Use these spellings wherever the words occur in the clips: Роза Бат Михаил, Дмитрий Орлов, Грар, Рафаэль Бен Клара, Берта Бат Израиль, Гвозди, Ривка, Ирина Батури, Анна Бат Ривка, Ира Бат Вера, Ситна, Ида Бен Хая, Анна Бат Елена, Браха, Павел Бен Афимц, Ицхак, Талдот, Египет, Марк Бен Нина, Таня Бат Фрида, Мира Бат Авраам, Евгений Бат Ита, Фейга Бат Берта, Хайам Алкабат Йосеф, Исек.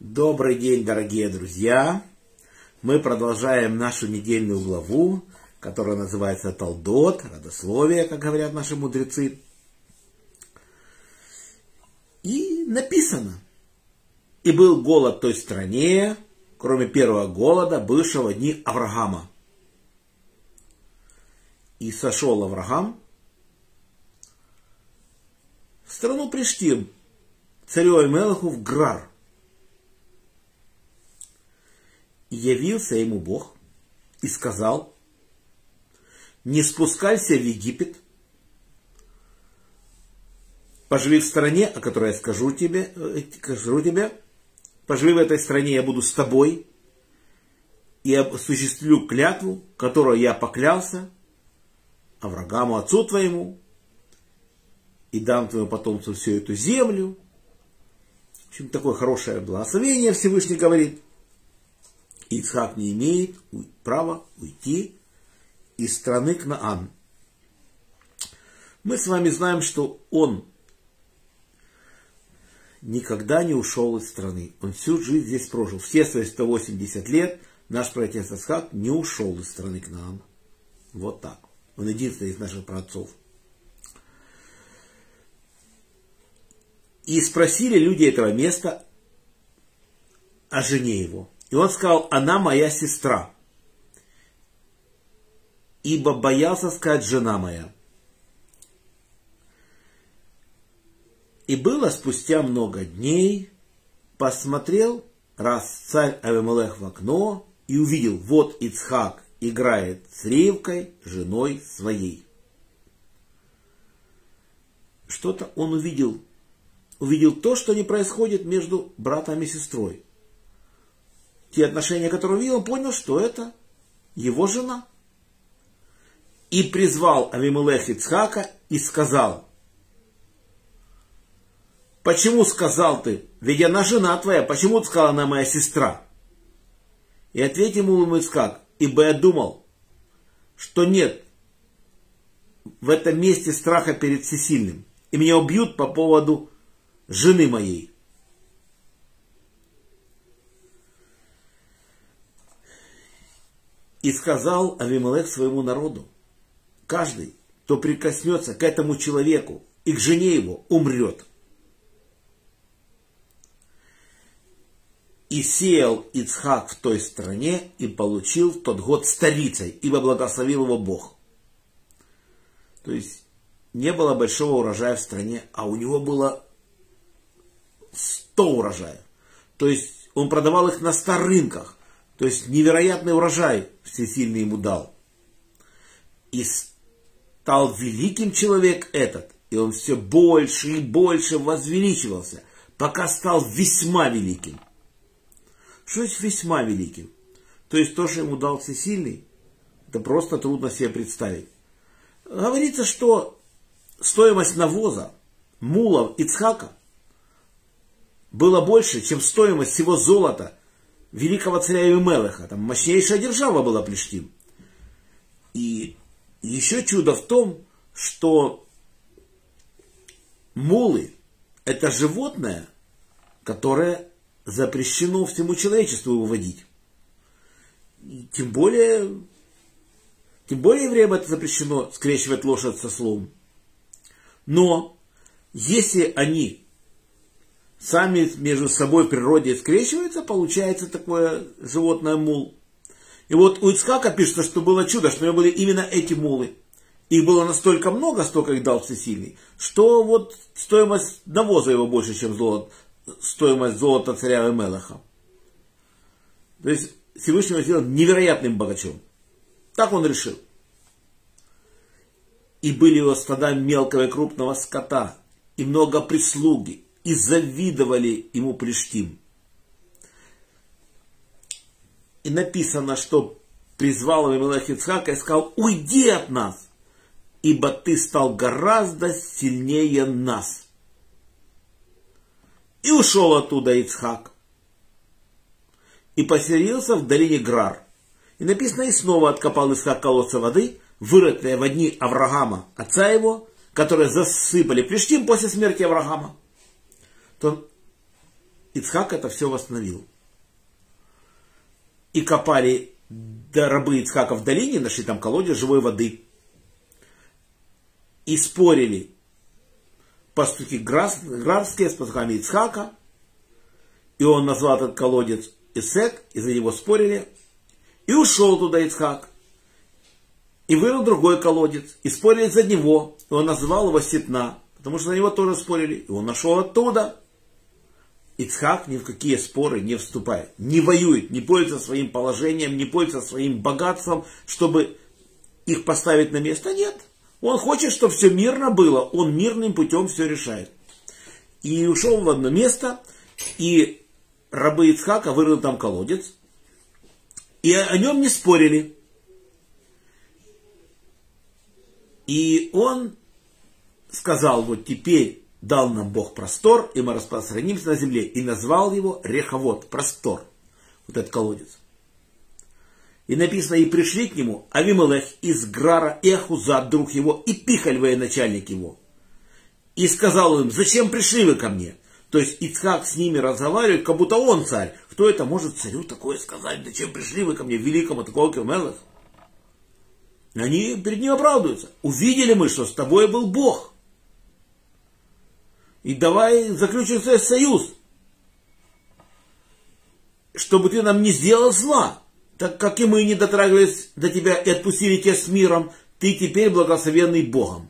Добрый день, дорогие друзья! Мы продолжаем нашу недельную главу, которая называется Талдот, родословие, как говорят наши мудрецы. И написано: «И был голод в той стране, кроме первого голода, бывшего дни Аврагама. И сошел Аврагам в страну Плештим, царю Эмеляху в Грар. И явился ему Бог и сказал: не спускайся в Египет, поживи в стране, о которой я скажу тебе, поживи в этой стране, я буду с тобой, и осуществлю клятву, которую я поклялся Аврагаму, отцу твоему, и дам твоему потомцу всю эту землю». В общем, такое хорошее благословение Всевышний говорит. Ицхак не имеет права уйти из страны Кнаан. Мы с вами знаем, что он никогда не ушел из страны. Он всю жизнь здесь прожил. Все свои 180 лет наш праотец Ицхак не ушел из страны Кнаан. Вот так. Он единственный из наших праотцов. И спросили люди этого места о жене его. И он сказал: она моя сестра, ибо боялся сказать жена моя. И было спустя много дней, посмотрел раз царь Авимелех в окно и увидел: вот Ицхак играет с Ривкой, женой своей. Что-то он увидел. Увидел то, что не происходит между братом и сестрой. Те отношения, которые увидел, он понял, что это его жена. И призвал Авимелех Ицхака и сказал: почему сказал ты, ведь она жена твоя, почему ты сказала, она моя сестра? И ответил ему Ицхак: ибо я думал, что нет в этом месте страха перед всесильным, и меня убьют по поводу жены моей. И сказал Авимелех своему народу: каждый, кто прикоснется к этому человеку и к жене его, умрет. И сеял Ицхак в той стране и получил в тот год старицей, ибо благословил его Бог. То есть не было большого урожая в стране, а у него было 100 урожаев. То есть он продавал их на 100 рынках. То есть невероятный урожай всесильный ему дал. И стал великим человек этот, и он все больше и больше возвеличивался, пока стал весьма великим. Что есть весьма великим? То есть то, что ему дал всесильный, это просто трудно себе представить. Говорится, что стоимость навоза мулов Ицхака была больше, чем стоимость всего золота великого царя Авимелеха. Там мощнейшая держава была Плештим. И еще чудо в том, что мулы — это животное, которое запрещено всему человечеству выводить. Тем более евреям это запрещено — скрещивать лошадь со слом. Но если они сами между собой в природе скрещиваются, получается такое животное мул. И вот у Ицхака пишется, что было чудо, что у него были именно эти мулы. Их было настолько много, столько их дал всесильный, что вот стоимость навоза его больше, чем стоимость золота царя Авимелеха. То есть Всевышний его сделал невероятным богачом. Так он решил. И были его стада мелкого и крупного скота, и много прислуги, и завидовали ему Плештим. И написано, что призвал Авимелех Ицхака и сказал: уйди от нас, ибо ты стал гораздо сильнее нас. И ушел оттуда Ицхак. И поселился в долине Грар. И написано: и снова откопал Ицхак колодца воды, вырытые во дни Аврагама, отца его, которые засыпали Плештим после смерти Аврагама. То Ицхак это все восстановил. И копали рабы Ицхака в долине, нашли там колодец живой воды. И спорили пастухи грарские с пастухами Ицхака. И он назвал этот колодец Исек, и за него спорили. И ушел туда Ицхак. И вырыл другой колодец. И спорили за него. И он назвал его Ситна. Потому что на него тоже спорили. И он нашел оттуда. Ицхак ни в какие споры не вступает. Не воюет. Не пользуется своим положением. Не пользуется своим богатством. Чтобы их поставить на место. Нет. Он хочет, чтобы все мирно было. Он мирным путем все решает. И ушел в одно место. И рабы Ицхака вырыли там колодец. И о нем не спорили. И он сказал, вот теперь дал нам Бог простор, и мы распространимся на земле. И назвал его Реховот, простор, вот этот колодец. И написано, и пришли к нему Авимелех из Грара, и Ахузад, друг его, и Пихаль, военачальник его. И сказал им, зачем пришли вы ко мне? То есть Ицхак с ними разговаривает, как будто он царь. Кто это может царю такое сказать? Зачем пришли вы ко мне, великому такому Авимелеху? Они перед ним оправдываются. Увидели мы, что с тобой был Бог. И давай заключим свой союз. Чтобы ты нам не сделал зла. Так как и мы не дотрагивались до тебя и отпустили тебя с миром, ты теперь благословенный Богом.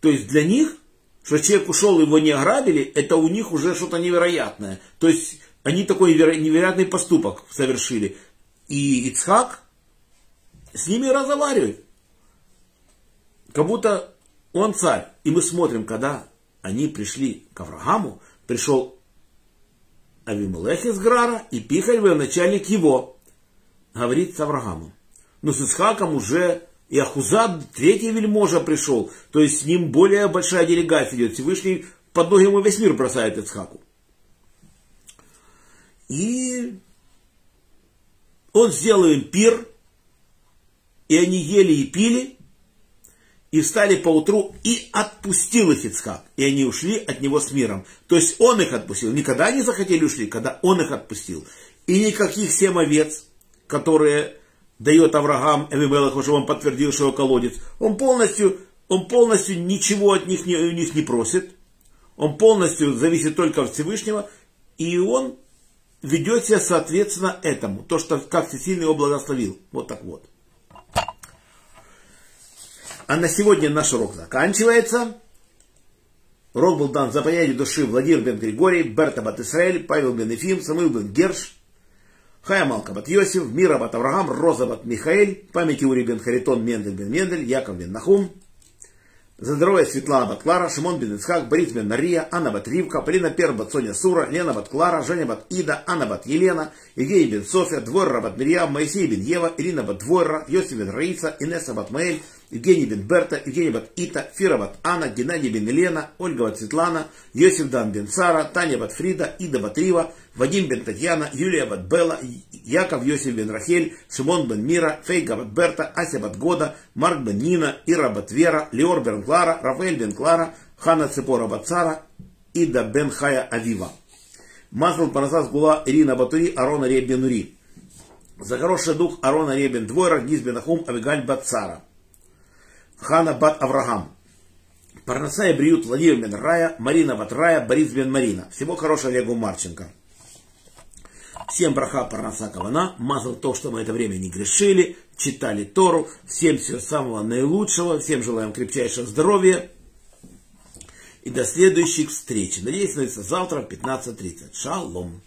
То есть для них, что человек ушел, его не ограбили, это у них уже что-то невероятное. То есть они такой невероятный поступок совершили. И Ицхак с ними разговаривает. Как будто он царь. И мы смотрим, когда они пришли к Аврагаму, пришел Авимелех из Грара, и Пихаль, военачальник его, говорит с Аврагамом. Но с Ицхаком уже и Ахузад, третий вельможа, пришел. То есть с ним более большая делегация идет. Всевышний под ноги ему весь мир бросает Ицхаку. И он сделал им пир, и они ели и пили, и встали поутру, и отпустил их Ицхак. И они ушли от него с миром. То есть он их отпустил. Никогда не захотели ушли, когда он их отпустил. И никаких 7 овец, которые дает Аврагам, Авимелех, уже он подтвердил, что его колодец. Он полностью ничего от них не просит. Он полностью зависит только от Всевышнего. И он ведет себя соответственно этому. То, что как Всесильный его благословил. Вот так вот. А на сегодня наш урок заканчивается. Урок был дан за понятие души Владимир Бен Григорий, Берта Бат Израиль, Павел Бен Афимц, Самуил Бен Герш, Хайам Алкабат Йосеф, Мира Бат Авраам, Роза Бат Михаил, памяти Урибен Харитон, Мендель Бен Мендель, Яков Бен Нахум, за здоровье Светлана Бат Клара, Шмон Бен Ицхак, Борис Бен Нария, Анна Бат Ривка, Плина Перв Сура, Лена Бат Клара, Женя Бат Ида, Анна Бат Елена, Евгений Бен София, Двойра Бат Мирьям, Моисей Бен Ева, Ирина Бат Двойра, Йосиф Бен Раиса, Инесса Бат Маэль, Евгений Бен Берта, Евгений Бат Ита, Фира Бат Анна, Геннадий Бен Елена, Ольга Бат Светлана, Йосиф Дан Бен Сара, Таня Бат Фрида, Ида Бат Рива, Вадим Бен Татьяна, Юлия Бат Белла, Яков Йосиф Бен Рахель, Шимон Бен Мира, Фейга Бат Берта, Ася Бат Года, Марк Бен Нина, Ира Бат Вера, Леор Бен Клара, Рафаэль Бен Клара, Хана Цепора Бат Сара, Ида Бен Хая Авива. Маслан Парасас Гула, Ирина Батури, Арона Ребенури. За хороший дух Арона Ребен Двойра, Гиз Бен Ахум, Авигаль Бат Сара. Хана Бат Аврагам. Парнаса и Бриют Владимир Бен Рая, Марина Бат Рая, Борис Бен Марина. Всего хорошего Олегу Марченко. Всем браха Парнаса Кавана. Мазал то, что мы это время не грешили. Читали Тору. Всем всего самого наилучшего. Всем желаем крепчайшего здоровья. И до следующих встреч. Надеюсь, увидимся завтра в 15:30. Шалом.